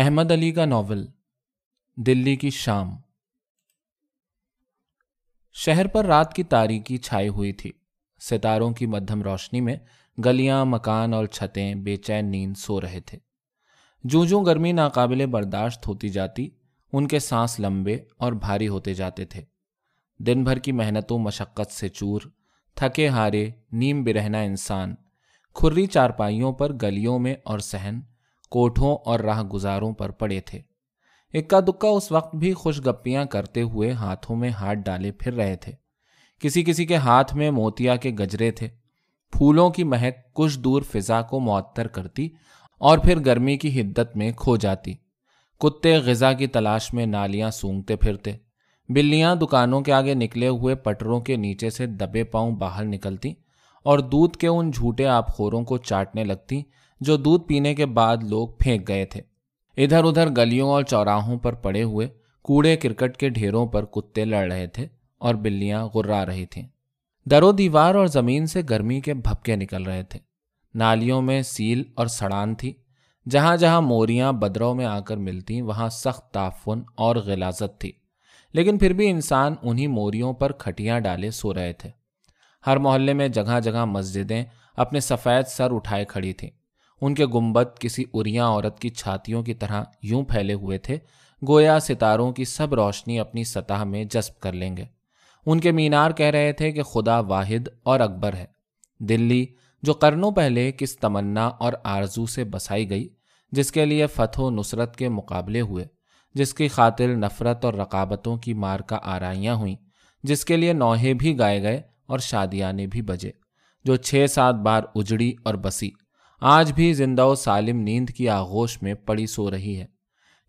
احمد علی کا ناول دلی کی شام۔ شہر پر رات کی تاریکی چھائی ہوئی تھی۔ ستاروں کی مدھم روشنی میں گلیاں، مکان اور چھتیں بے چین نیند سو رہے تھے۔ جوں جوں گرمی ناقابل برداشت ہوتی جاتی، ان کے سانس لمبے اور بھاری ہوتے جاتے تھے۔ دن بھر کی محنتوں مشقت سے چور، تھکے ہارے، نیم برہنہ انسان کھرری چارپائیوں پر، گلیوں میں اور صحن، کوٹھوں اور راہ گزاروں پر پڑے تھے۔ اکا دکا اس وقت بھی خوش گپیاں کرتے ہوئے ہاتھوں میں ہاتھ ڈالے پھر رہے تھے۔ کسی کے ہاتھ میں موتیا کے گجرے تھے۔ پھولوں کی مہک کچھ دور فضا کو معطر کرتی اور پھر گرمی کی حدت میں کھو جاتی۔ کتے غذا کی تلاش میں نالیاں سونگتے پھرتے، بلیاں دکانوں کے آگے نکلے ہوئے پٹروں کے نیچے سے دبے پاؤں باہر نکلتی اور دودھ کے ان جھوٹے آبخوروں کو چاٹنے لگتی جو دودھ پینے کے بعد لوگ پھینک گئے تھے۔ ادھر ادھر گلیوں اور چوراہوں پر پڑے ہوئے کوڑے کرکٹ کے ڈھیروں پر کتے لڑ رہے تھے اور بلیاں غرا رہی تھیں۔ در و دیوار اور زمین سے گرمی کے بھپکے نکل رہے تھے۔ نالیوں میں سیل اور سڑان تھی، جہاں جہاں موریاں بدروں میں آ کر ملتیں وہاں سخت تعفن اور غلاظت تھی، لیکن پھر بھی انسان انہی موریوں پر کھٹیاں ڈالے سو رہے تھے۔ ہر محلے میں جگہ جگہ مسجدیں اپنے سفید سر اٹھائے کھڑی تھیں۔ ان کے گنبد کسی عریاں عورت کی چھاتیوں کی طرح یوں پھیلے ہوئے تھے گویا ستاروں کی سب روشنی اپنی سطح میں جذب کر لیں گے۔ ان کے مینار کہہ رہے تھے کہ خدا واحد اور اکبر ہے۔ دلی جو قرنوں پہلے کس تمنا اور آرزو سے بسائی گئی، جس کے لیے فتح و نصرت کے مقابلے ہوئے، جس کی خاطر نفرت اور رقابتوں کی مار کا آرائیاں ہوئیں، جس کے لیے نوحے بھی گائے گئے اور شادیانے بھی بجے، جو 6-7 بار اجڑی اور بسی، آج بھی زندہ و سالم نیند کی آغوش میں پڑی سو رہی ہے۔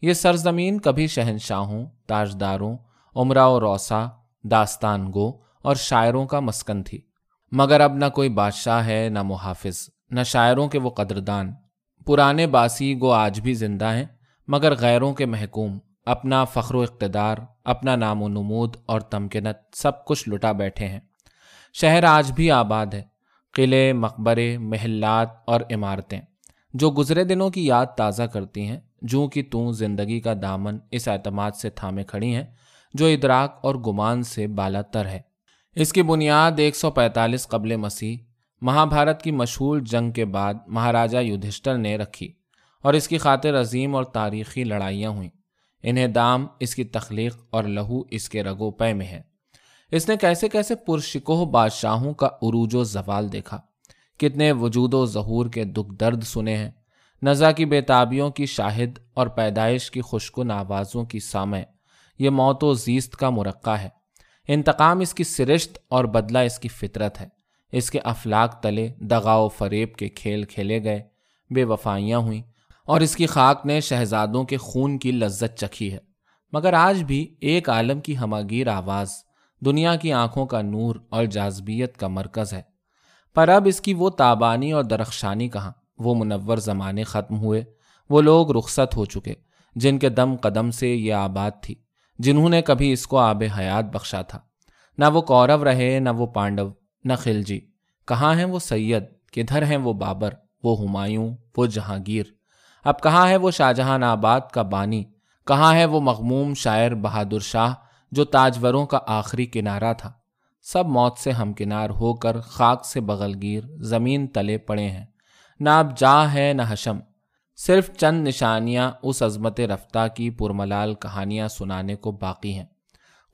یہ سرزمین کبھی شہنشاہوں، تاجداروں، امراء و روسا، داستان گو اور شاعروں کا مسکن تھی، مگر اب نہ کوئی بادشاہ ہے، نہ محافظ، نہ شاعروں کے وہ قدردان۔ پرانے باسی گو آج بھی زندہ ہیں، مگر غیروں کے محکوم، اپنا فخر و اقتدار، اپنا نام و نمود اور تمکنت سب کچھ لٹا بیٹھے ہیں۔ شہر آج بھی آباد ہے، قلعے، مقبرے، محلات اور عمارتیں جو گزرے دنوں کی یاد تازہ کرتی ہیں، جوں کی توں زندگی کا دامن اس اعتماد سے تھامے کھڑی ہیں جو ادراک اور گمان سے بالا تر ہے۔ اس کی بنیاد 145 قبل مسیح مہا بھارت کی مشہور جنگ کے بعد مہاراجہ یودھشٹر نے رکھی، اور اس کی خاطر عظیم اور تاریخی لڑائیاں ہوئیں۔ انہدام اس کی تخلیق اور لہو اس کے رگ و پے میں ہے۔ اس نے کیسے کیسے پرشکوہ بادشاہوں کا عروج و زوال دیکھا، کتنے وجود و ظہور کے دکھ درد سنے ہیں، نزا کی بیتابیوں کی شاہد اور پیدائش کی خشکن آوازوں کی سامع۔ یہ موت و زیست کا مرقع ہے۔ انتقام اس کی سرشت اور بدلہ اس کی فطرت ہے۔ اس کے افلاک تلے دغا و فریب کے کھیل کھیلے گئے، بے وفائیاں ہوئیں، اور اس کی خاک نے شہزادوں کے خون کی لذت چکھی ہے۔ مگر آج بھی ایک عالم کی ہماگیر آواز دنیا کی آنکھوں کا نور اور جاذبیت کا مرکز ہے، پر اب اس کی وہ تابانی اور درخشانی کہاں؟ وہ منور زمانے ختم ہوئے، وہ لوگ رخصت ہو چکے جن کے دم قدم سے یہ آباد تھی، جنہوں نے کبھی اس کو آب حیات بخشا تھا۔ نہ وہ کورو رہے، نہ وہ پانڈو، نہ خلجی۔ کہاں ہیں وہ سید، کدھر ہیں وہ بابر، وہ ہمایوں، وہ جہانگیر؟ اب کہاں ہے وہ شاہجہان آباد کا بانی، کہاں ہے وہ مغموم شاعر بہادر شاہ جو تاجوروں کا آخری کنارہ تھا؟ سب موت سے ہمکنار ہو کر خاک سے بغلگیر زمین تلے پڑے ہیں۔ نہ اب جاہ ہے، نہ حشم، صرف چند نشانیاں اس عظمت رفتہ کی پرملال کہانیاں سنانے کو باقی ہیں۔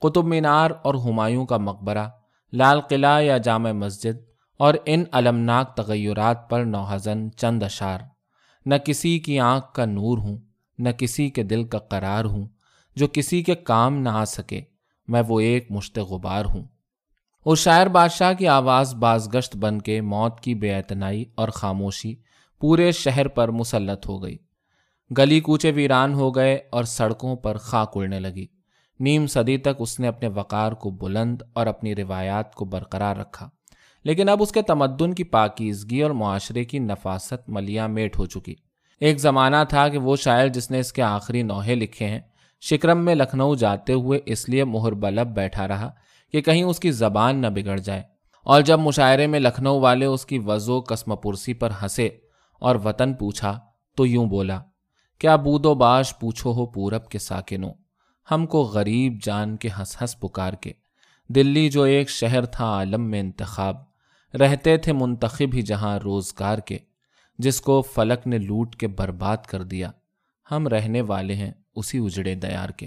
قطب مینار اور ہمایوں کا مقبرہ، لال قلعہ یا جامع مسجد، اور ان المناک تغیرات پر نوحزن چند اشعار۔ نہ کسی کی آنکھ کا نور ہوں، نہ کسی کے دل کا قرار ہوں، جو کسی کے کام نہ آ سکے، میں وہ ایک مشت غبار ہوں۔ اس شاعر بادشاہ کی آواز بازگشت بن کے موت کی بے اعتنائی اور خاموشی پورے شہر پر مسلط ہو گئی۔ گلی کوچے ویران ہو گئے اور سڑکوں پر خاک اڑنے لگی۔ نیم صدی تک اس نے اپنے وقار کو بلند اور اپنی روایات کو برقرار رکھا، لیکن اب اس کے تمدن کی پاکیزگی اور معاشرے کی نفاست ملیاں میٹ ہو چکی۔ ایک زمانہ تھا کہ وہ شاعر جس نے اس کے آخری نوحے لکھے ہیں، شکرم میں لکھنؤ جاتے ہوئے اس لیے مہر بلب بیٹھا رہا کہ کہیں اس کی زبان نہ بگڑ جائے، اور جب مشاعرے میں لکھنؤ والے اس کی وضع قسم پرسی پر ہنسے اور وطن پوچھا تو یوں بولا کیا بود و باش پوچھو ہو پورب کے ساکنوں، ہم کو غریب جان کے ہنس ہنس پکار کے، دلی جو ایک شہر تھا عالم میں انتخاب، رہتے تھے منتخب ہی جہاں روزگار کے، جس کو فلک نے لوٹ کے برباد کر دیا، ہم رہنے والے ہیں اسی اجڑے دیار کے۔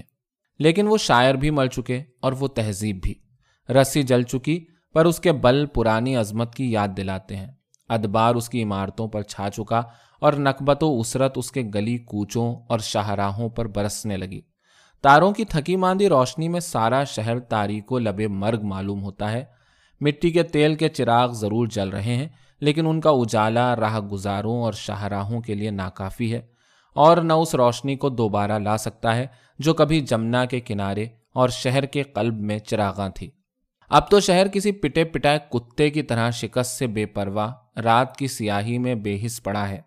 لیکن وہ شاعر بھی مر چکے اور وہ تہذیب بھی، رسی جل چکی پر اس کے بل پرانی عظمت کی یاد دلاتے ہیں۔ ادبار اس کی عمارتوں پر چھا چکا اور نکبت و اسرت اس کے گلی کوچوں اور شاہراہوں پر برسنے لگی۔ تاروں کی تھکی ماندی روشنی میں سارا شہر تاریک و لب مرگ معلوم ہوتا ہے۔ مٹی کے تیل کے چراغ ضرور جل رہے ہیں، لیکن ان کا اجالا راہ گزاروں اور شاہراہوں کے لیے ناکافی ہے، اور نہ اس روشنی کو دوبارہ لا سکتا ہے جو کبھی جمنا کے کنارے اور شہر کے قلب میں چراغاں تھی۔ اب تو شہر کسی پٹے پٹائے کتے کی طرح شکست سے بے پرواہ رات کی سیاہی میں بے حس پڑا ہے۔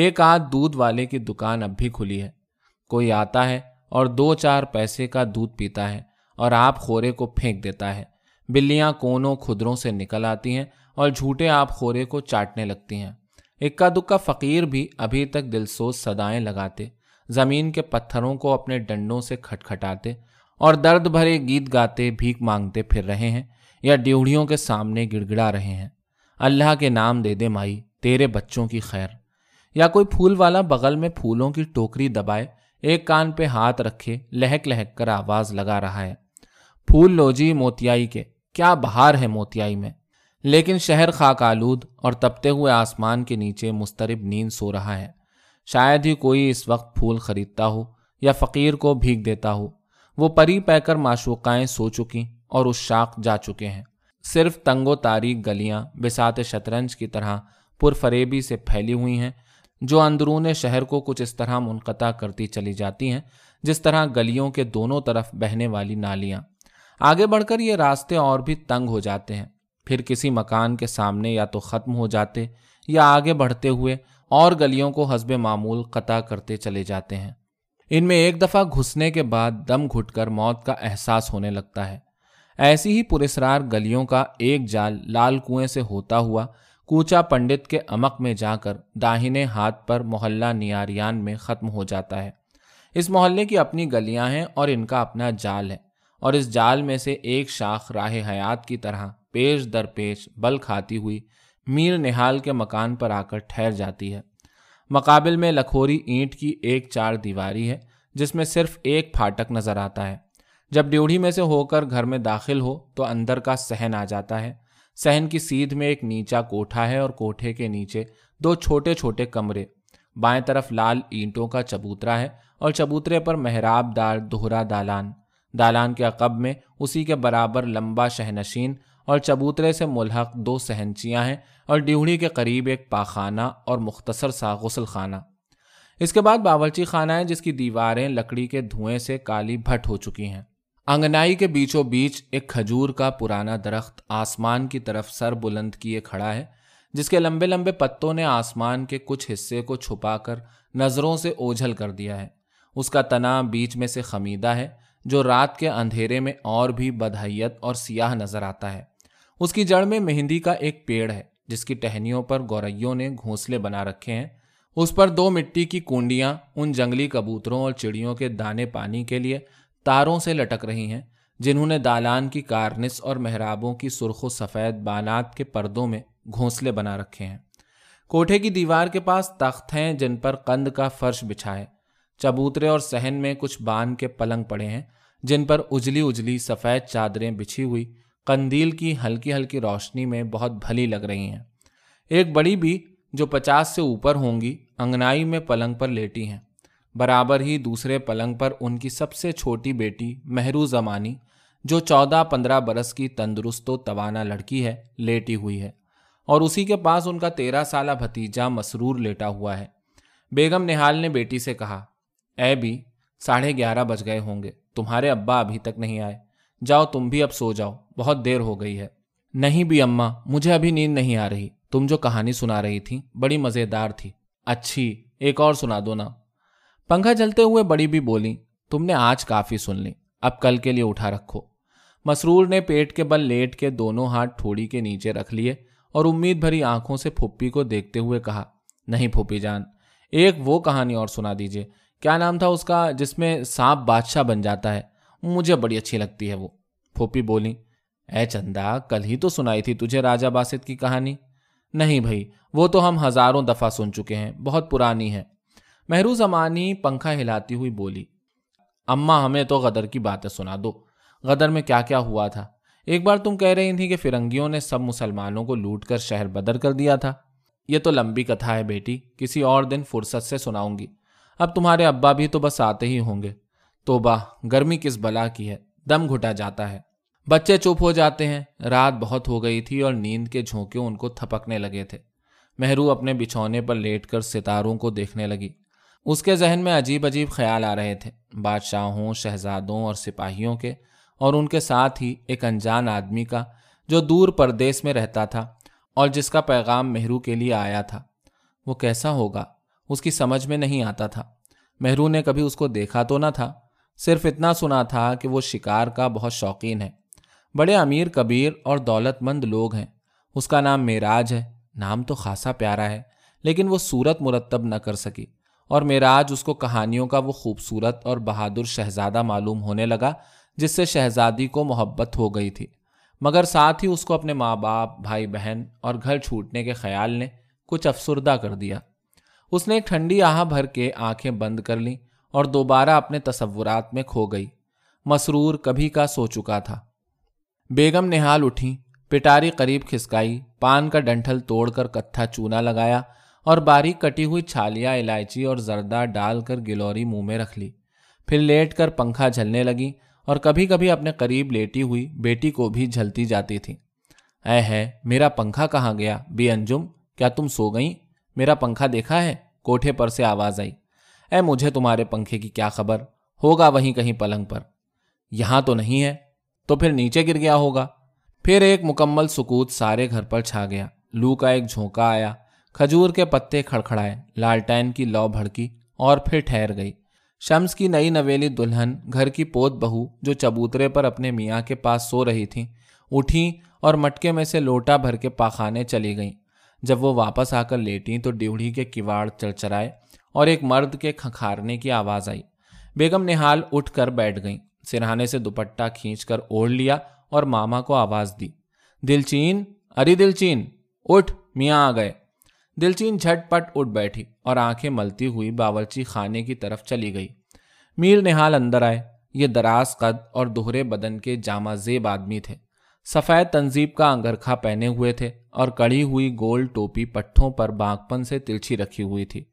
ایک آدھ دودھ والے کی دکان اب بھی کھلی ہے، کوئی آتا ہے اور 2-4 پیسے کا دودھ پیتا ہے اور آپ خورے کو پھینک دیتا ہے۔ بلیاں کونوں کھدروں سے نکل آتی ہیں اور جھوٹے آپ خورے کو چاٹنے لگتی ہیں۔ اکا دکا فقیر بھی ابھی تک دل سوز صدائیں لگاتے، زمین کے پتھروں کو اپنے ڈنڈوں سے کھٹکھٹاتے اور درد بھرے گیت گاتے بھیک مانگتے پھر رہے ہیں، یا ڈیوڑیوں کے سامنے گڑ گڑا رہے ہیں، اللہ کے نام دے دے مائی تیرے بچوں کی خیر۔ یا کوئی پھول والا بغل میں پھولوں کی ٹوکری دبائے، ایک کان پہ ہاتھ رکھے لہک لہک کر آواز لگا رہا ہے، پھول لو جی موتیائی کے، کیا بہار ہے موتیائی میں۔ لیکن شہر خاک آلود اور تپتے ہوئے آسمان کے نیچے مسترب نیند سو رہا ہے۔ شاید ہی کوئی اس وقت پھول خریدتا ہو یا فقیر کو بھیگ دیتا ہو۔ وہ پری پیکر معشوقائیں سو چکی اور اس شاق جا چکے ہیں۔ صرف تنگ و تاریک گلیاں بساط شطرنج کی طرح پرفریبی سے پھیلی ہوئی ہیں، جو اندرون شہر کو کچھ اس طرح منقطع کرتی چلی جاتی ہیں جس طرح گلیوں کے دونوں طرف بہنے والی نالیاں۔ آگے بڑھ کر یہ راستے اور بھی تنگ ہو جاتے ہیں، پھر کسی مکان کے سامنے یا تو ختم ہو جاتے یا آگے بڑھتے ہوئے اور گلیوں کو حسب معمول قطع کرتے چلے جاتے ہیں۔ ان میں ایک دفعہ گھسنے کے بعد دم گھٹ کر موت کا احساس ہونے لگتا ہے۔ ایسی ہی پراسرار گلیوں کا ایک جال لال کنویں سے ہوتا ہوا کوچا پنڈت کے امک میں جا کر داہنے ہاتھ پر محلہ نیاریان میں ختم ہو جاتا ہے۔ اس محلے کی اپنی گلیاں ہیں اور ان کا اپنا جال ہے، اور اس جال میں سے ایک شاخ راہ حیات کی طرح پیش در پیش بل کھاتی ہوئی میر نحال کے مکان پر آ کر ٹھہر جاتی ہے۔ مقابل میں لکھوری اینٹ کی ایک 4 دیواری ہے، جس میں صرف ایک پھاٹک نظر آتا ہے۔ جب ڈیوڑھی میں سے ہو کر گھر میں داخل ہو تو اندر کا صحن آ جاتا ہے۔ صحن کی سیدھ میں ایک نیچا کوٹھا ہے اور کوٹھے کے نیچے 2 چھوٹے چھوٹے کمرے۔ بائیں طرف لال اینٹوں کا چبوترا ہے اور چبوترے پر محراب دار دوہرا دالان، دالان کے عقب میں اسی کے برابر لمبا شہنشین اور چبوترے سے ملحق 2 صحنچیاں ہیں، اور ڈیوڑھی کے قریب ایک پاخانہ اور مختصر سا غسل خانہ۔ اس کے بعد باورچی خانہ ہے، جس کی دیواریں لکڑی کے دھوئیں سے کالی بھٹ ہو چکی ہیں۔ آنگنائی کے بیچوں بیچ ایک کھجور کا پرانا درخت آسمان کی طرف سر بلند کیے کھڑا ہے، جس کے لمبے لمبے پتوں نے آسمان کے کچھ حصے کو چھپا کر نظروں سے اوجھل کر دیا ہے۔ اس کا تنا بیچ میں سے خمیدہ ہے، جو رات کے اندھیرے میں اور بھی بدحیت اور سیاہ نظر آتا ہے۔ اس کی جڑ میں مہندی کا ایک پیڑ ہے، جس کی ٹہنیوں پر گورئیوں نے گھونسلے بنا رکھے ہیں۔ اس پر 2 مٹی کی کنڈیاں ان جنگلی کبوتروں اور چڑیوں کے دانے پانی کے لیے تاروں سے لٹک رہی ہیں، جنہوں نے دالان کی کارنس اور محرابوں کی سرخ و سفید بانات کے پردوں میں گھونسلے بنا رکھے ہیں۔ کوٹھے کی دیوار کے پاس تخت ہیں، جن پر قند کا فرش بچھا ہے۔ چبوترے اور صحن میں کچھ بان کے پلنگ پڑے ہیں، جن پر اجلی اجلی سفید چادریں بچھی ہوئی قندیل کی ہلکی ہلکی روشنی میں بہت بھلی لگ رہی ہیں۔ ایک بڑی بھی جو 50 سے اوپر ہوں گی انگنائی میں پلنگ پر لیٹی ہیں۔ برابر ہی دوسرے پلنگ پر ان کی سب سے چھوٹی بیٹی مہرو زمانی، جو 14-15 برس کی تندرست و توانا لڑکی ہے، لیٹی ہوئی ہے، اور اسی کے پاس ان کا 13 سالہ بھتیجا مسرور لیٹا ہوا ہے۔ بیگم نحال نے بیٹی سے کہا، اے بی، 11:30 بج گئے ہوں گے، تمہارے ابا ابھی تک نہیں آئے، جاؤ تم بھی اب سو جاؤ، بہت دیر ہو گئی ہے۔ نہیں بھی اماں، مجھے ابھی نیند نہیں آ رہی، تم جو کہانی سنا رہی تھی بڑی مزیدار تھی، اچھی، ایک اور سنا دو نا۔ پنکھا جلتے ہوئے بڑی بھی بولی، تم نے آج کافی سن لی، اب کل کے لیے اٹھا رکھو۔ مسرور نے پیٹ کے بل لیٹ کے دونوں ہاتھ ٹھوڑی کے نیچے رکھ لیے اور امید بھری آنکھوں سے پھوپھی کو دیکھتے ہوئے کہا، نہیں پھوپھی جان، ایک وہ کہانی اور سنا دیجیے، کیا نام تھا اس کا جس میں سانپ بادشاہ بن جاتا ہے؟ مجھے بڑی اچھی لگتی ہے وہ۔ پھوپھی بولی، اے چندا، کل ہی تو سنائی تھی تجھے راجہ باسط کی کہانی۔ نہیں بھائی، وہ تو ہم ہزاروں دفعہ سن چکے ہیں، بہت پرانی ہے۔ محروز امانی پنکھا ہلاتی ہوئی بولی، اماں ہمیں تو غدر کی باتیں سنا دو، غدر میں کیا کیا ہوا تھا۔ ایک بار تم کہہ رہی تھی کہ فرنگیوں نے سب مسلمانوں کو لوٹ کر شہر بدر کر دیا تھا۔ یہ تو لمبی کتھا ہے بیٹی، کسی اور دن فرصت سے سناؤں گی۔ اب تمہارے ابا بھی تو بس آتے ہی ہوں گے۔ توبہ، گرمی کس بلا کی ہے، دم گھٹا جاتا ہے۔ بچے چپ ہو جاتے ہیں، رات بہت ہو گئی تھی اور نیند کے جھونکے ان کو تھپکنے لگے تھے۔ مہرو اپنے بچھونے پر لیٹ کر ستاروں کو دیکھنے لگی۔ اس کے ذہن میں عجیب عجیب خیال آ رہے تھے، بادشاہوں، شہزادوں اور سپاہیوں کے، اور ان کے ساتھ ہی ایک انجان آدمی کا جو دور پردیس میں رہتا تھا اور جس کا پیغام مہرو کے لیے آیا تھا۔ وہ کیسا ہوگا، اس کی سمجھ میں نہیں آتا تھا۔ مہرو نے کبھی اس کو دیکھا تو نہ تھا، صرف اتنا سنا تھا کہ وہ شکار کا بہت شوقین ہے، بڑے امیر کبیر اور دولت مند لوگ ہیں۔ اس کا نام معراج ہے، نام تو خاصا پیارا ہے، لیکن وہ صورت مرتب نہ کر سکی، اور معراج اس کو کہانیوں کا وہ خوبصورت اور بہادر شہزادہ معلوم ہونے لگا جس سے شہزادی کو محبت ہو گئی تھی۔ مگر ساتھ ہی اس کو اپنے ماں باپ، بھائی بہن اور گھر چھوٹنے کے خیال نے کچھ افسردہ کر دیا۔ اس نے ایک ٹھنڈی آہ بھر کے آنکھیں بند کر لیں اور دوبارہ اپنے تصورات میں کھو گئی۔ مسرور کبھی کا سو چکا تھا۔ بیگم نہال اٹھی، پٹاری قریب کھسکائی، پان کا ڈنٹھل توڑ کر کتھا چونا لگایا اور باریک کٹی ہوئی چھالیاں، الائچی اور زردہ ڈال کر گلوری منہ میں رکھ لی۔ پھر لیٹ کر پنکھا جھلنے لگی اور کبھی کبھی اپنے قریب لیٹی ہوئی بیٹی کو بھی جھلتی جاتی تھی۔ اے ہے، میرا پنکھا کہاں گیا؟ بی انجم، کیا تم سو گئیں؟ میرا پنکھا دیکھا ہے؟ کوٹھے پر سے آواز آئی۔ اے مجھے تمہارے پنکھے کی کیا خبر، ہوگا وہیں کہیں پلنگ پر، یہاں تو نہیں ہے، تو پھر نیچے گر گیا ہوگا۔ پھر ایک مکمل سکوت سارے گھر پر چھا گیا۔ لو کا ایک جھونکا آیا، کھجور کے پتے کھڑکھڑائے، لالٹین کی لو بھڑکی اور پھر ٹھہر گئی۔ شمس کی نئی نویلی دلہن، گھر کی پوت بہو جو چبوترے پر اپنے میاں کے پاس سو رہی تھیں، اٹھیں اور مٹکے میں سے لوٹا بھر کے پاخانے چلی گئیں۔ جب وہ واپس آ کر لیٹیں تو ڈیوڑھی کے کواڑ چرچرائے اور ایک مرد کے کھنکھارنے کی آواز آئی۔ بیگم نہال اٹھ کر بیٹھ گئیں، سرہانے سے دوپٹہ کھینچ کر اوڑھ لیا اور ماما کو آواز دی، دلچین، ارے دلچین اٹھ، میاں آ گئے۔ دلچین جھٹ پٹ اٹھ بیٹھی اور آنکھیں ملتی ہوئی باورچی خانے کی طرف چلی گئی۔ میر نہال اندر آئے۔ یہ دراز قد اور دہرے بدن کے جامہ زیب آدمی تھے، سفید تنظیب کا انگرکھا پہنے ہوئے تھے اور کڑی ہوئی گول ٹوپی پٹھوں پر بانکپن سے تلچھی رکھی ہوئی تھی۔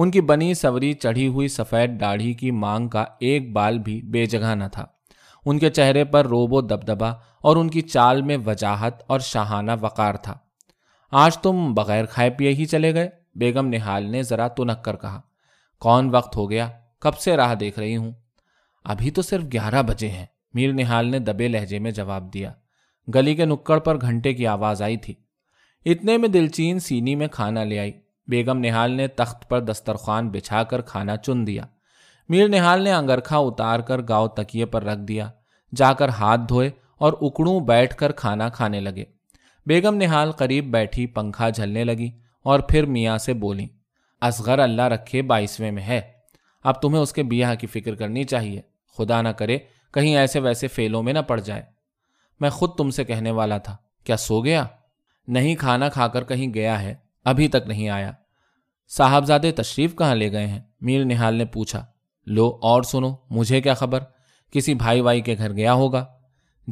ان کی بنی سوری چڑھی ہوئی سفید داڑھی کی مانگ کا ایک بال بھی بے جگہ نہ تھا۔ ان کے چہرے پر روب و دبدبا اور ان کی چال میں وجاہت اور شاہانہ وقار تھا۔ آج تم بغیر کھائے پیے ہی چلے گئے، بیگم نہال نے ذرا تنک کر کہا۔ کون وقت ہو گیا، کب سے راہ دیکھ رہی ہوں۔ ابھی تو صرف 11 بجے ہیں، میر نہال نے دبے لہجے میں جواب دیا۔ گلی کے نکڑ پر گھنٹے کی آواز آئی تھی۔ اتنے میں دلچین سینی میں کھانا لے آئی۔ بیگم نہال نے تخت پر دسترخوان بچھا کر کھانا چن دیا۔ میر نہال نے انگرکھا اتار کر گاؤ تکیے پر رکھ دیا، جا کر ہاتھ دھوئے اور اکڑوں بیٹھ کر کھانا کھانے لگے۔ بیگم نہال قریب بیٹھی پنکھا جھلنے لگی اور پھر میاں سے بولی، اصغر اللہ رکھے 22ویں میں ہے، اب تمہیں اس کے بیاہ کی فکر کرنی چاہیے، خدا نہ کرے کہیں ایسے ویسے فیلوں میں نہ پڑ جائے۔ میں خود تم سے کہنے والا تھا، کیا سو گیا؟ نہیں، کھانا کھا کر کہیں گیا ہے، ابھی تک نہیں آیا۔ صاحبزادے تشریف کہاں لے گئے ہیں؟ میر نہال نے پوچھا۔ لو اور سنو، مجھے کیا خبر، کسی بھائی وائی کے گھر گیا ہوگا۔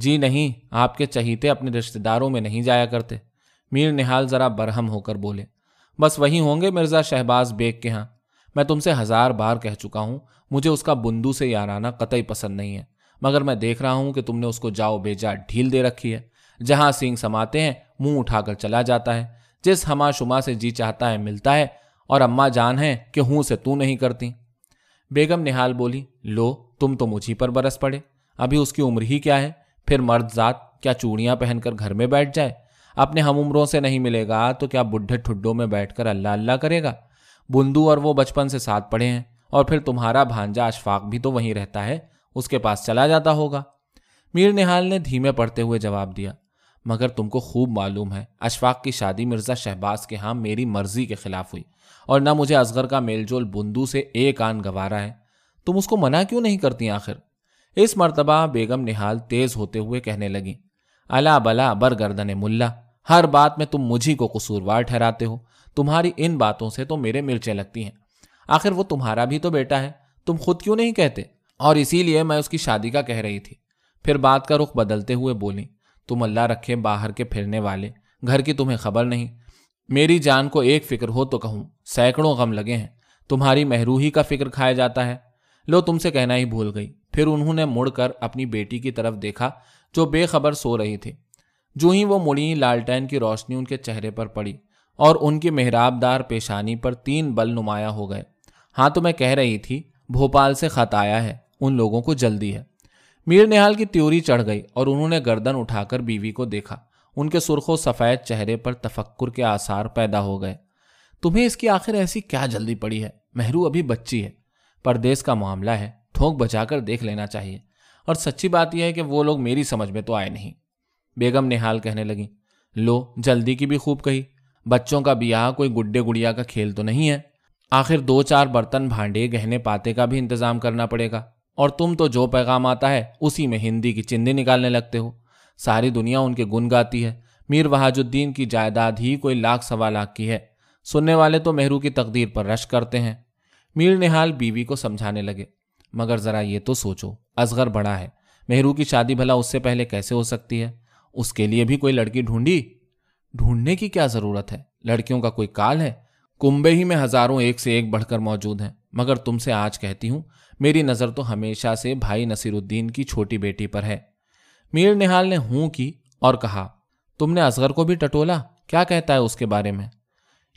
جی نہیں، آپ کے چہیتے اپنے رشتہ داروں میں نہیں جایا کرتے، میر نہال ذرا برہم ہو کر بولے۔ بس وہیں ہوں گے مرزا شہباز بیگ کے ہاں، میں تم سے 1000 بار کہہ چکا ہوں، مجھے اس کا بندو سے یارانہ قطعی پسند نہیں ہے، مگر میں دیکھ رہا ہوں کہ تم نے اس کو جاؤ بیجا ڈھیل دے رکھی ہے، جہاں سینگ سماتے ہیں منہ اٹھا کر چلا جاتا ہے، جس ہما شما سے جی چاہتا ہے ملتا ہے، اور اماں جان ہیں کہ ہوں سے تو نہیں کرتی۔ بیگم نہال بولی، لو تم تو مجھ ہی پر برس پڑے، ابھی اس کی عمر ہی کیا ہے، پھر مرد ذات کیا چوڑیاں پہن کر گھر میں بیٹھ جائے؟ اپنے ہم عمروں سے نہیں ملے گا تو کیا بڈھے ٹھڈوں میں بیٹھ کر اللہ اللہ کرے گا؟ بندو اور وہ بچپن سے ساتھ پڑھے ہیں، اور پھر تمہارا بھانجا اشفاق بھی تو وہیں رہتا ہے، اس کے پاس چلا جاتا ہوگا۔ میر نہال نے دھیمے پڑتے ہوئے جواب دیا، مگر تم کو خوب معلوم ہے اشفاق کی شادی مرزا شہباز کے ہاں میری مرضی کے خلاف ہوئی، اور نہ مجھے اصغر کا میل جول بندو سے ایک آن گوارا ہے۔ تم اس کو منع کیوں نہیں کرتی؟ آخر اس مرتبہ بیگم نہال تیز ہوتے ہوئے کہنے لگیں، الا بلا برگردن ملا، ہر بات میں تم مجھی کو قصوروار ٹھہراتے ہو، تمہاری ان باتوں سے تو میرے مرچیں لگتی ہیں۔ آخر وہ تمہارا بھی تو بیٹا ہے، تم خود کیوں نہیں کہتے؟ اور اسی لیے میں اس کی شادی کا کہہ رہی تھی۔ پھر بات کا رخ بدلتے ہوئے بولیں، تم اللہ رکھے باہر کے پھرنے والے، گھر کی تمہیں خبر نہیں۔ میری جان کو ایک فکر ہو تو کہوں، سینکڑوں غم لگے ہیں، تمہاری محروحی کا فکر کھایا جاتا ہے۔ لو تم سے کہنا ہی بھول گئی۔ پھر انہوں نے مڑ کر اپنی بیٹی کی طرف دیکھا جو بے خبر سو رہی تھی۔ جو ہی وہ مڑی، لالٹین کی روشنی ان کے چہرے پر پڑی اور ان کی محراب دار پیشانی پر تین بل نمایاں ہو گئے۔ ہاں تو میں کہہ رہی تھی، بھوپال سے خط آیا ہے، ان لوگوں کو جلدی ہے۔ میر نہال کی تیوری چڑھ گئی اور انہوں نے گردن اٹھا کر بیوی کو دیکھا۔ ان کے سرخ و سفید چہرے پر تفکر کے آثار پیدا ہو گئے۔ تمہیں اس کی آخر ایسی کیا جلدی پڑی ہے؟ مہرو ابھی بچی ہے، پردیس کا معاملہ ہے، ٹھونک بچا کر دیکھ لینا چاہیے۔ اور سچی بات یہ ہے کہ وہ لوگ میری سمجھ میں تو آئے نہیں۔ بیگم نہال کہنے لگی، لو جلدی کی بھی خوب کہی، بچوں کا بیاہ کوئی گڈے گڑیا کا کھیل تو نہیں ہے۔ آخر دو چار برتن بھانڈے گہنے پاتے کا بھی انتظام کرنا پڑے گا، اور تم تو جو پیغام آتا ہے اسی میں ہندی کی چندیں نکالنے لگتے ہو۔ ساری دنیا ان کے گن گاتی ہے، میر وہاج الدین کی جائیداد ہی کوئی لاکھ سوا لاکھ کی ہے، سننے والے تو مہرو کی تقدیر پر رشک کرتے ہیں۔ میر نہال بیوی کو سمجھانے لگے، مگر ذرا یہ تو سوچو، اصغر بڑا ہے، مہرو کی شادی بھلا اس سے پہلے کیسے ہو سکتی ہے؟ اس کے لیے بھی کوئی لڑکی ڈھونڈی؟ ڈھونڈنے کی کیا ضرورت ہے، لڑکیوں کا کوئی کال ہے؟ کنبے ہی میں ہزاروں ایک سے ایک بڑھ کر موجود ہیں، مگر تم سے آج کہتی ہوں، میری نظر تو ہمیشہ سے بھائی نصیر الدین کی چھوٹی بیٹی پر ہے۔ میر نہال نے ہوں کی اور کہا، تم نے اصغر کو بھی ٹٹولا؟ کیا کہتا ہے اس کے بارے میں؟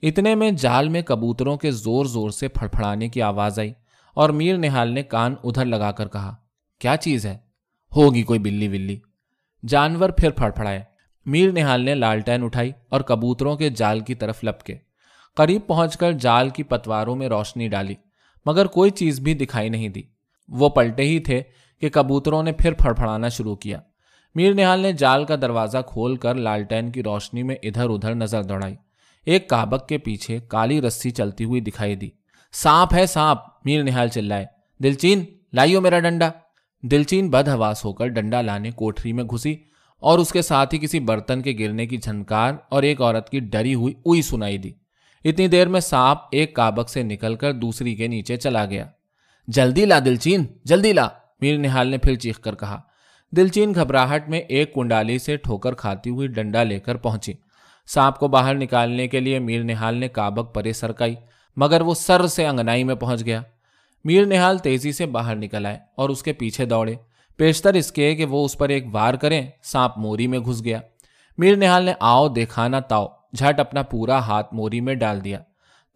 اتنے میں جال میں کبوتروں کے زور زور سے پھڑپھڑانے کی آواز آئی، اور میر نہال نے کان ادھر لگا کر کہا، کیا چیز ہے؟ ہوگی کوئی بلی ولی۔ جانور پھر پھڑپھڑائے۔ میر نہال نے لالٹین اٹھائی اور کبوتروں کے جال کی طرف لپکے۔ قریب پہنچ کر جال کی پتواروں میں روشنی ڈالی، مگر کوئی چیز بھی دکھائی نہیں دی۔ وہ پلٹے ہی تھے کہ کبوتروں نے پھر پھڑپھڑانا شروع کیا۔ میر نہال نے جال کا دروازہ کھول کر لالٹین کی روشنی میں ادھر ادھر نظر دوڑائی۔ ایک کابک کے پیچھے کالی رسی چلتی ہوئی دکھائی دی۔ سانپ ہے سانپ! میر نہال چلائے، دلچین لائیو میرا ڈنڈا! دلچین بدحواس ہو کر ڈنڈا لانے کوٹھری میں گھسی، اور اس کے ساتھ ہی کسی برتن کے گرنے کی جھنکار اور ایک عورت کی ڈری ہوئی اوئی سنائی دی۔ اتنی دیر میں سانپ ایک کابک سے نکل کر دوسری کے نیچے چلا گیا۔ جلدی لا دلچین، جلدی لا! میر نہال نے پھر چیخ کر کہا۔ دلچین گھبراہٹ میں ایک کنڈالی سے ٹھوکر کھاتی ہوئی ڈنڈا لے کر پہنچی۔ سانپ کو باہر نکالنے کے لیے میر نہال نے کابک پرے سرکائی، مگر وہ سر سے انگنائی میں پہنچ گیا۔ میر نہال تیزی سے باہر نکل آئے اور اس کے پیچھے دوڑے، پیشتر اس کے کہ وہ اس پر ایک وار کریں۔ سانپ موری میں گھس گیا۔ میر نہال نے آؤ دیکھا نہ تاؤ، جھٹ اپنا پورا ہاتھ موری میں ڈال دیا۔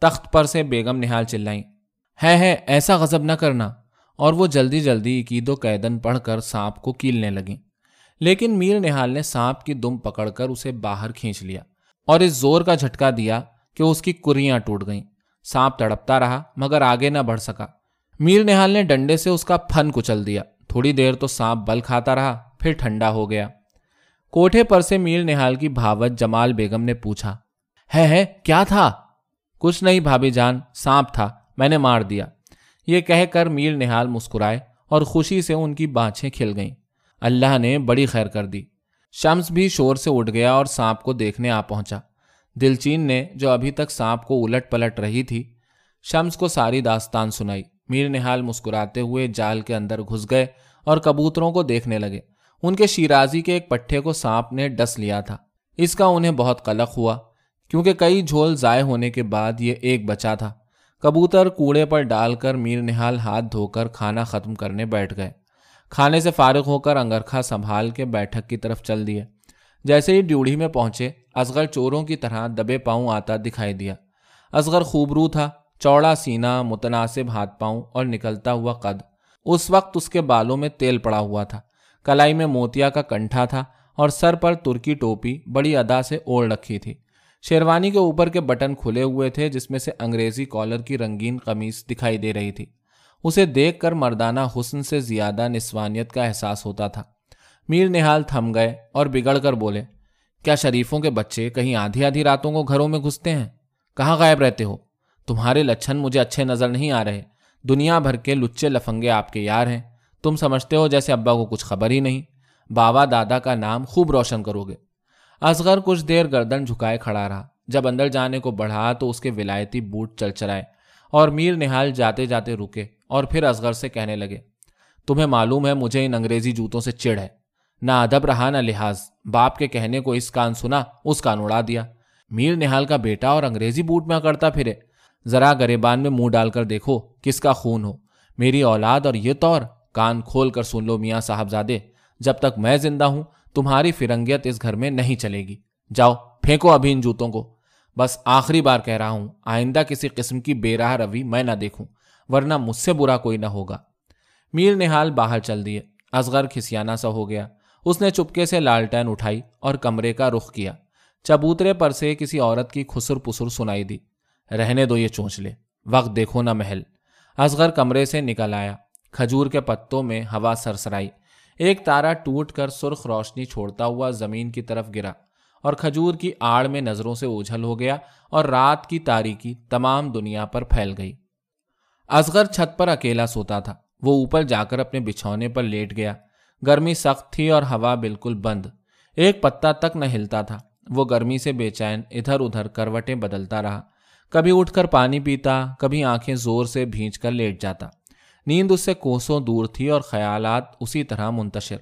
تخت پر سے بیگم نہال چلائیں، ہے ایسا غضب نہ کرنا! اور وہ جلدی جلدی عقید و قیدن پڑھ کر سانپ کو کیلنے لگیں، لیکن میر نہال نے سانپ کی دم پکڑ کر اسے باہر کھینچ لیا اور اس زور کا جھٹکا دیا کہ اس کی کریاں ٹوٹ گئیں۔ سانپ تڑپتا رہا مگر آگے نہ بڑھ سکا۔ میر نہال نے ڈنڈے سے اس کا پھن کچل دیا۔ تھوڑی دیر تو سانپ بل کھاتا رہا، پھر ٹھنڈا ہو گیا۔ کوٹھے پر سے میر نہال کی بھاوت جمال بیگم نے پوچھا، ہے کیا تھا؟ کچھ نہیں بھابھی جان، سانپ تھا، میں نے مار دیا۔ یہ کہہ کر میر نہال مسکرائے اور خوشی سے ان کی بانچھیں کھل گئیں۔ اللہ نے بڑی خیر کر دی۔ شمس بھی شور سے اٹھ گیا اور سانپ کو دیکھنے آ پہنچا۔ دلچین نے، جو ابھی تک سانپ کو الٹ پلٹ رہی تھی، شمس کو ساری داستان سنائی۔ میر نہال مسکراتے ہوئے جال کے اندر گھس گئے اور کبوتروں کو دیکھنے لگے۔ ان کے شیرازی کے ایک پٹھے کو سانپ نے ڈس لیا تھا۔ اس کا انہیں بہت قلق ہوا، کیونکہ کئی جھول ضائع ہونے کے بعد یہ ایک بچا تھا۔ کبوتر کوڑے پر ڈال کر میر نہال ہاتھ دھو کر کھانا ختم کرنے بیٹھ گئے۔ کھانے سے فارغ ہو کر انگرکھا سنبھال کے بیٹھک کی طرف چل دیے۔ جیسے ہی ڈیوڑھی میں پہنچے، اصغر چوروں کی طرح دبے پاؤں آتا دکھائی دیا۔ اصغر خوبرو تھا، چوڑا سینہ، متناسب ہاتھ پاؤں اور نکلتا ہوا قد۔ اس وقت اس کے بالوں میں تیل پڑا ہوا تھا، کلائی میں موتیا کا کنٹھا تھا اور سر پر ترکی ٹوپی بڑی ادا سے اوڑھ رکھی تھی۔ شیروانی کے اوپر کے بٹن کھلے ہوئے تھے، جس میں سے انگریزی کالر کی رنگین قمیص دکھائی دے رہی تھی۔ اسے دیکھ کر مردانہ حسن سے زیادہ نسوانیت کا احساس ہوتا تھا۔ میر نہال تھم گئے اور بگڑ کر بولے، کیا شریفوں کے بچے کہیں آدھی آدھی راتوں کو گھروں میں گھستے ہیں؟ کہاں غائب رہتے ہو؟ تمہارے لچھن مجھے اچھے نظر نہیں آ رہے۔ دنیا بھر کے لچے لفنگے آپ کے یار ہیں۔ تم سمجھتے ہو جیسے ابا کو کچھ خبر ہی نہیں۔ بابا دادا کا نام خوب روشن کرو گے۔ اصغر کچھ دیر گردن جھکائے کھڑا رہا۔ جب اندر جانے کو بڑھا تو اس کے ولایتی بوٹ چرچرائے اور میر نہال جاتے جاتے رکے اور پھر اصغر سے کہنے لگے، تمہیں معلوم ہے مجھے ان انگریزی جوتوں سے چڑ ہے، نہ ادب رہا نہ لحاظ۔ باپ کے کہنے کو اس کان سنا اس کان اڑا دیا۔ میر نہال کا بیٹا اور انگریزی بوٹ میں اکڑتا پھرے۔ ذرا گریبان میں منہ ڈال کر دیکھو کس کا خون ہو، میری اولاد اور یہ طور۔ کان کھول کر سن لو میاں صاحبزادے، جب تک میں زندہ ہوں تمہاری فرنگیت اس گھر میں نہیں چلے گی۔ جاؤ پھینکو ابھی ان جوتوں کو۔ بس آخری بار کہہ رہا ہوں، آئندہ کسی قسم کی بے راہ روی میں نہ دیکھوں، ورنہ مجھ سے برا کوئی نہ ہوگا۔ میر نہال باہر چل دیے۔ اصغر کھسیانا سا ہو گیا۔ اس نے چپکے سے لالٹین اٹھائی اور کمرے کا رخ کیا۔ چبوترے پر سے کسی عورت کی خسر پسر سنائی دی۔ رہنے دو یہ چونچ لے، وقت دیکھو نہ محل۔ اصغر کمرے سے نکل آیا۔ کھجور کے پتوں میں ہوا سرسرائی۔ ایک تارا ٹوٹ کر سرخ روشنی چھوڑتا ہوا زمین کی طرف گرا اور کھجور کی آڑ میں نظروں سے اوجھل ہو گیا، اور رات کی تاریکی تمام دنیا پر پھیل گئی۔ اصغر چھت پر اکیلا سوتا تھا۔ وہ اوپر جا کر اپنے بچھونے پر لیٹ گیا۔ گرمی سخت تھی اور ہوا بالکل بند، ایک پتا تک نہ ہلتا تھا۔ وہ گرمی سے بے چین ادھر ادھر کروٹیں بدلتا رہا۔ کبھی اٹھ کر پانی پیتا، کبھی آنکھیں زور سے بھینچ کر لیٹ جاتا۔ نیند اس سے کوسوں دور تھی اور خیالات اسی طرح منتشر۔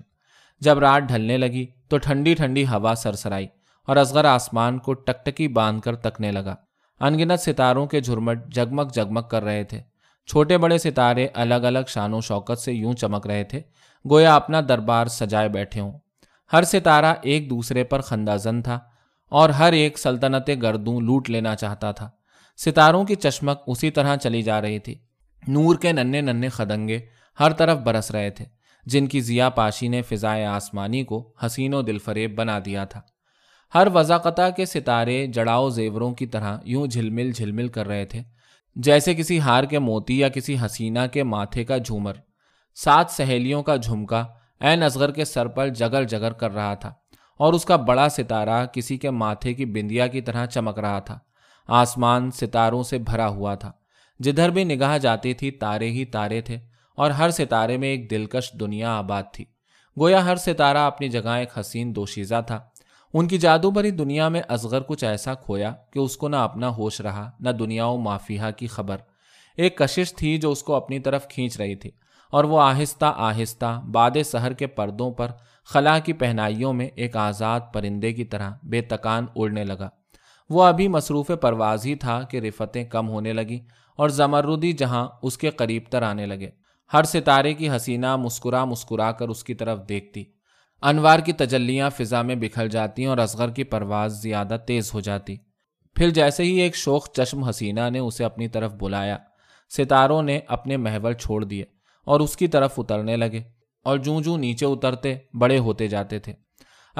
جب رات ڈھلنے لگی تو ٹھنڈی ٹھنڈی ہوا سرسرائی اور اصغر آسمان کو ٹکٹکی باندھ کر تکنے لگا۔ انگنت ستاروں کے جھرمٹ جگمگ جگمگ کر رہے تھے۔ چھوٹے بڑے ستارے الگ الگ شان و شوکت سے یوں چمک رہے تھے گویا اپنا دربار سجائے بیٹھے ہوں۔ ہر ستارہ ایک دوسرے پر خندہ زن تھا اور ہر ایک سلطنت گردوں لوٹ لینا چاہتا تھا۔ ستاروں کی چشمک اسی طرح چلی جا رہی تھی۔ نور کے ننے ننے خدنگے ہر طرف برس رہے تھے، جن کی ضیا پاشی نے فضائے آسمانی کو حسین و دل فریب بنا دیا تھا۔ ہر وضاقتہ کے ستارے جڑاؤ زیوروں کی طرح یوں جھلمل جھلمل کر رہے تھے، جیسے کسی ہار کے موتی یا کسی حسینہ کے ماتھے کا جھومر۔ سات سہیلیوں کا جھمکا عین اصغر کے سر پر جگر جگر کر رہا تھا، اور اس کا بڑا ستارہ کسی کے ماتھے کی بندیا کی طرح چمک رہا تھا۔ آسمان ستاروں سے بھرا ہوا تھا، جدھر بھی نگاہ جاتی تھی تارے ہی تارے تھے، اور ہر ستارے میں ایک دلکش دنیا آباد تھی۔ گویا ہر ستارہ اپنی جگہ ایک حسین دوشیزہ تھا۔ ان کی جادو بھری دنیا میں اصغر کچھ ایسا کھویا کہ اس کو نہ اپنا ہوش رہا، نہ دنیا و مافیہ کی خبر۔ ایک کشش تھی جو اس کو اپنی طرف کھینچ رہی تھی، اور وہ آہستہ آہستہ باد سحر کے پردوں پر خلا کی پہنائیوں میں ایک آزاد پرندے کی طرح بے تکان اڑنے لگا۔ وہ ابھی مصروف پرواز ہی تھا کہ رفتیں کم ہونے لگیں اور زمردی جہاں اس کے قریب تر آنے لگے۔ ہر ستارے کی حسینہ مسکرا مسکرا کر اس کی طرف دیکھتی۔ انوار کی تجلیاں فضا میں بکھر جاتی اور اصغر کی پرواز زیادہ تیز ہو جاتی۔ پھر جیسے ہی ایک شوخ چشم حسینہ نے اسے اپنی طرف بلایا، ستاروں نے اپنے محور چھوڑ دیے اور اس کی طرف اترنے لگے، اور جوں جوں نیچے اترتے بڑے ہوتے جاتے تھے۔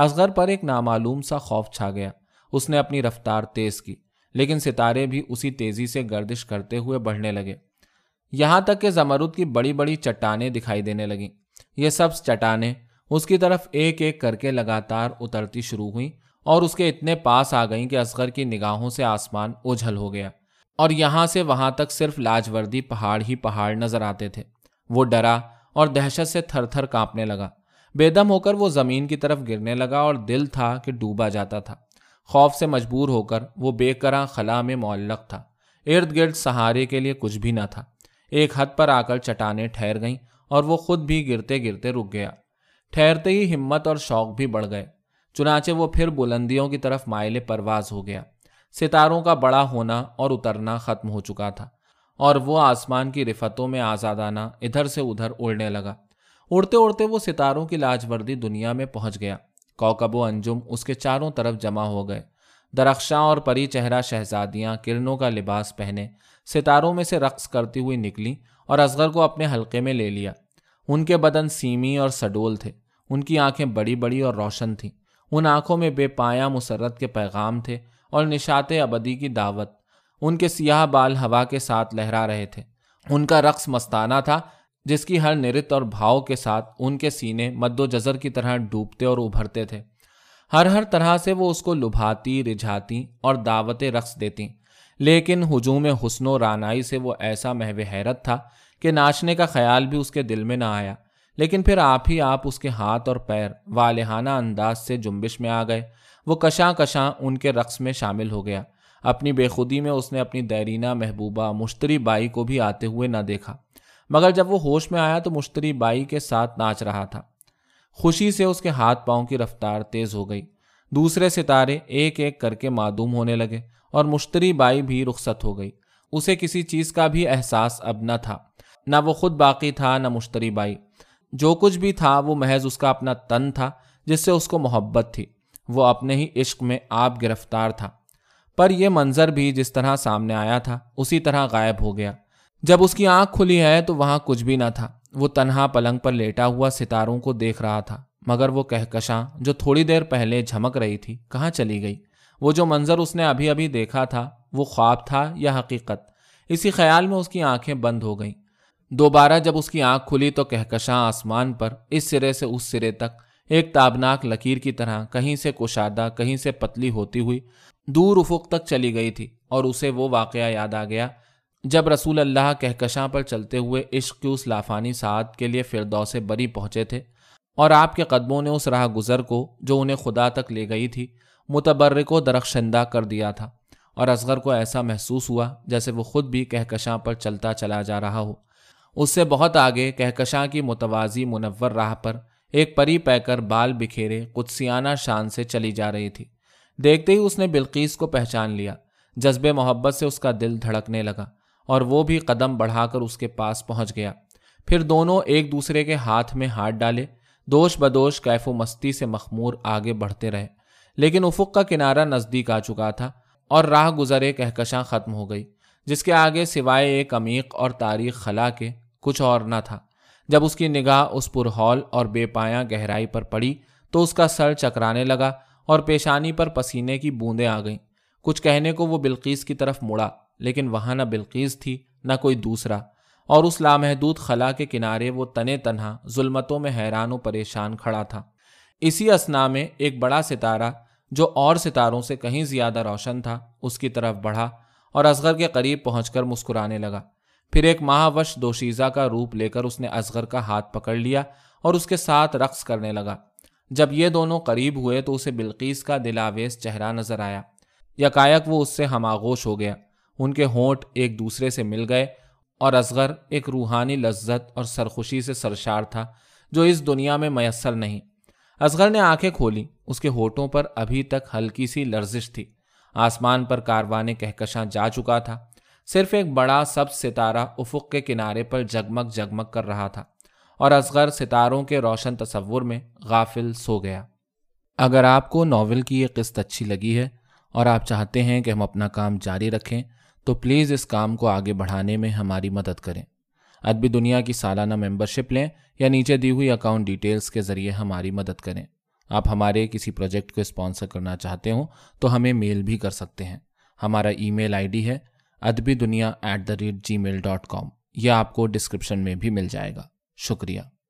اصغر پر ایک نامعلوم سا خوف چھا گیا۔ اس نے اپنی رفتار تیز کی، لیکن ستارے بھی اسی تیزی سے گردش کرتے ہوئے بڑھنے لگے، یہاں تک کہ زمرد کی بڑی بڑی چٹانیں دکھائی دینے لگیں۔ یہ سب چٹانیں اس کی طرف ایک ایک کر کے لگاتار اترتی شروع ہوئیں اور اس کے اتنے پاس آ گئیں کہ اصغر کی نگاہوں سے آسمان اوجھل ہو گیا، اور یہاں سے وہاں تک صرف لاجوردی پہاڑ ہی پہاڑ نظر آتے تھے۔ وہ ڈرا اور دہشت سے تھر تھر کانپنے لگا۔ بے دم ہو کر وہ زمین کی طرف گرنے لگا، اور دل تھا کہ ڈوبا جاتا تھا۔ خوف سے مجبور ہو کر وہ بے کراں خلا میں معلق تھا۔ ارد گرد سہارے کے لیے کچھ بھی نہ تھا۔ ایک حد پر آ کر چٹانیں ٹھہر گئیں اور وہ خود بھی گرتے گرتے رک گیا۔ ٹھہرتے ہی ہمت اور شوق بھی بڑھ گئے، چنانچہ وہ پھر بلندیوں کی طرف مائل پرواز ہو گیا۔ ستاروں کا بڑا ہونا اور اترنا ختم ہو چکا تھا، اور وہ آسمان کی رفتوں میں آزادانہ ادھر سے ادھر اڑنے لگا۔ اڑتے اڑتے وہ ستاروں کی لاجوردی دنیا میں پہنچ گیا۔ کوکب و انجم اس کے چاروں طرف جمع ہو گئے۔ درخشاں اور پری چہرہ شہزادیاں کرنوں کا لباس پہنے ستاروں میں سے رقص کرتی ہوئی نکلیں اور اصغر کو اپنے حلقے میں لے لیا۔ ان کے بدن سیمی اور سڈول تھے، ان کی آنکھیں بڑی بڑی اور روشن تھیں، ان آنکھوں میں بے پایا مسرت کے پیغام تھے اور نشاط ابدی کی دعوت۔ ان کے سیاہ بال ہوا کے ساتھ لہرا رہے تھے، ان کا رقص مستانہ تھا جس کی ہر نرت اور بھاؤ کے ساتھ ان کے سینے مد و جزر کی طرح ڈوبتے اور ابھرتے تھے۔ ہر طرح سے وہ اس کو لبھاتی، رجھاتی اور دعوت رقص دیتی، لیکن ہجوم حسن و رانائی سے وہ ایسا محو حیرت تھا کہ ناچنے کا خیال بھی اس کے دل میں نہ آیا۔ لیکن پھر آپ ہی آپ اس کے ہاتھ اور پیر والہانہ انداز سے جنبش میں آ گئے، وہ کشاں کشاں ان کے رقص میں شامل ہو گیا۔ اپنی بے خودی میں اس نے اپنی دیرینہ محبوبہ مشتری بائی کو بھی آتے ہوئے نہ دیکھا، مگر جب وہ ہوش میں آیا تو مشتری بائی کے ساتھ ناچ رہا تھا۔ خوشی سے اس کے ہاتھ پاؤں کی رفتار تیز ہو گئی، دوسرے ستارے ایک ایک کر کے معدوم ہونے لگے اور مشتری بائی بھی رخصت ہو گئی۔ اسے کسی چیز کا بھی احساس اب نہ تھا، نہ وہ خود باقی تھا نہ مشتری بائی، جو کچھ بھی تھا وہ محض اس کا اپنا تن تھا جس سے اس کو محبت تھی، وہ اپنے ہی عشق میں آپ گرفتار تھا۔ پر یہ منظر بھی جس طرح سامنے آیا تھا اسی طرح غائب ہو گیا۔ جب اس کی آنکھ کھلی ہے تو وہاں کچھ بھی نہ تھا، وہ تنہا پلنگ پر لیٹا ہوا ستاروں کو دیکھ رہا تھا، مگر وہ کہکشاں جو تھوڑی دیر پہلے جھمک رہی تھی کہاں چلی گئی؟ وہ جو منظر اس نے ابھی ابھی دیکھا تھا وہ خواب تھا یا حقیقت؟ اسی خیال میں اس کی آنکھیں بند ہو گئیں۔ دوبارہ جب اس کی آنکھ کھلی تو کہکشاں آسمان پر اس سرے سے اس سرے تک ایک تابناک لکیر کی طرح کہیں سے کشادہ کہیں سے پتلی ہوتی ہوئی دور افق تک چلی گئی تھی، اور اسے وہ واقعہ یاد آ گیا جب رسول اللہ کہکشاں پر چلتے ہوئے عشق کی اس لافانی سعادت کے لیے فردوس بری پہنچے تھے، اور آپ کے قدموں نے اس راہ گزر کو جو انہیں خدا تک لے گئی تھی متبرک و درخشندہ کر دیا تھا، اور اصغر کو ایسا محسوس ہوا جیسے وہ خود بھی کہکشاں پر چلتا چلا جا رہا ہو۔ اس سے بہت آگے کہکشاں کی متوازی منور راہ پر ایک پری پیکر بال بکھیرے قدسیانہ شان سے چلی جا رہی تھی۔ دیکھتے ہی اس نے بلقیس کو پہچان لیا، جذبے محبت سے اس کا دل دھڑکنے لگا اور وہ بھی قدم بڑھا کر اس کے پاس پہنچ گیا۔ پھر دونوں ایک دوسرے کے ہاتھ میں ہاتھ ڈالے، دوش بدوش کیف و مستی سے مخمور آگے بڑھتے رہے، لیکن افق کا کنارہ نزدیک آ چکا تھا اور راہ گزرے کہکشاں ختم ہو گئی، جس کے آگے سوائے ایک عمیق اور تاریک خلا کے کچھ اور نہ تھا۔ جب اس کی نگاہ اس پرہول اور بے پایا گہرائی پر پڑی تو اس کا سر چکرانے لگا اور پیشانی پر پسینے کی بوندیں آ گئیں۔ کچھ کہنے کو وہ بلقیس کی طرف مڑا، لیکن وہاں نہ بلقیس تھی نہ کوئی دوسرا، اور اس لامحدود خلا کے کنارے وہ تنے تنہا ظلمتوں میں حیران و پریشان کھڑا تھا۔ اسی اثنا میں ایک بڑا ستارہ جو اور ستاروں سے کہیں زیادہ روشن تھا اس کی طرف بڑھا اور اصغر کے قریب پہنچ کر مسکرانے لگا۔ پھر ایک مہاوش دوشیزہ کا روپ لے کر اس نے اصغر کا ہاتھ پکڑ لیا اور اس کے ساتھ رقص کرنے لگا۔ جب یہ دونوں قریب ہوئے تو اسے بلقیس کا دلاویز چہرہ نظر آیا، یکایک وہ اس سے ہم آغوش ہو گیا، ان کے ہونٹ ایک دوسرے سے مل گئے اور اصغر ایک روحانی لذت اور سرخوشی سے سرشار تھا جو اس دنیا میں میسر نہیں۔ اصغر نے آنکھیں کھولی، اس کے ہونٹوں پر ابھی تک ہلکی سی لرزش تھی۔ آسمان پر کاروانے کہکشاں جا چکا تھا، صرف ایک بڑا سبز ستارہ افق کے کنارے پر جگمگ جگمگ کر رہا تھا، اور اصغر ستاروں کے روشن تصور میں غافل سو گیا۔ اگر آپ کو ناول کی یہ قسط اچھی لگی ہے اور آپ چاہتے ہیں کہ ہم اپنا کام جاری رکھیں تو پلیز اس کام کو آگے بڑھانے میں ہماری مدد کریں۔ ادبی دنیا کی سالانہ ممبرشپ لیں یا نیچے دی ہوئی اکاؤنٹ ڈیٹیلز کے ذریعے ہماری مدد کریں۔ آپ ہمارے کسی پروجیکٹ کو اسپانسر کرنا چاہتے ہوں تو ہمیں میل بھی کر سکتے ہیں۔ ہمارا ای میل آئی ڈی ہے adbiduniya@gmail.com۔ یہ آپ کو ڈسکرپشن میں بھی مل جائے گا۔ شکریہ۔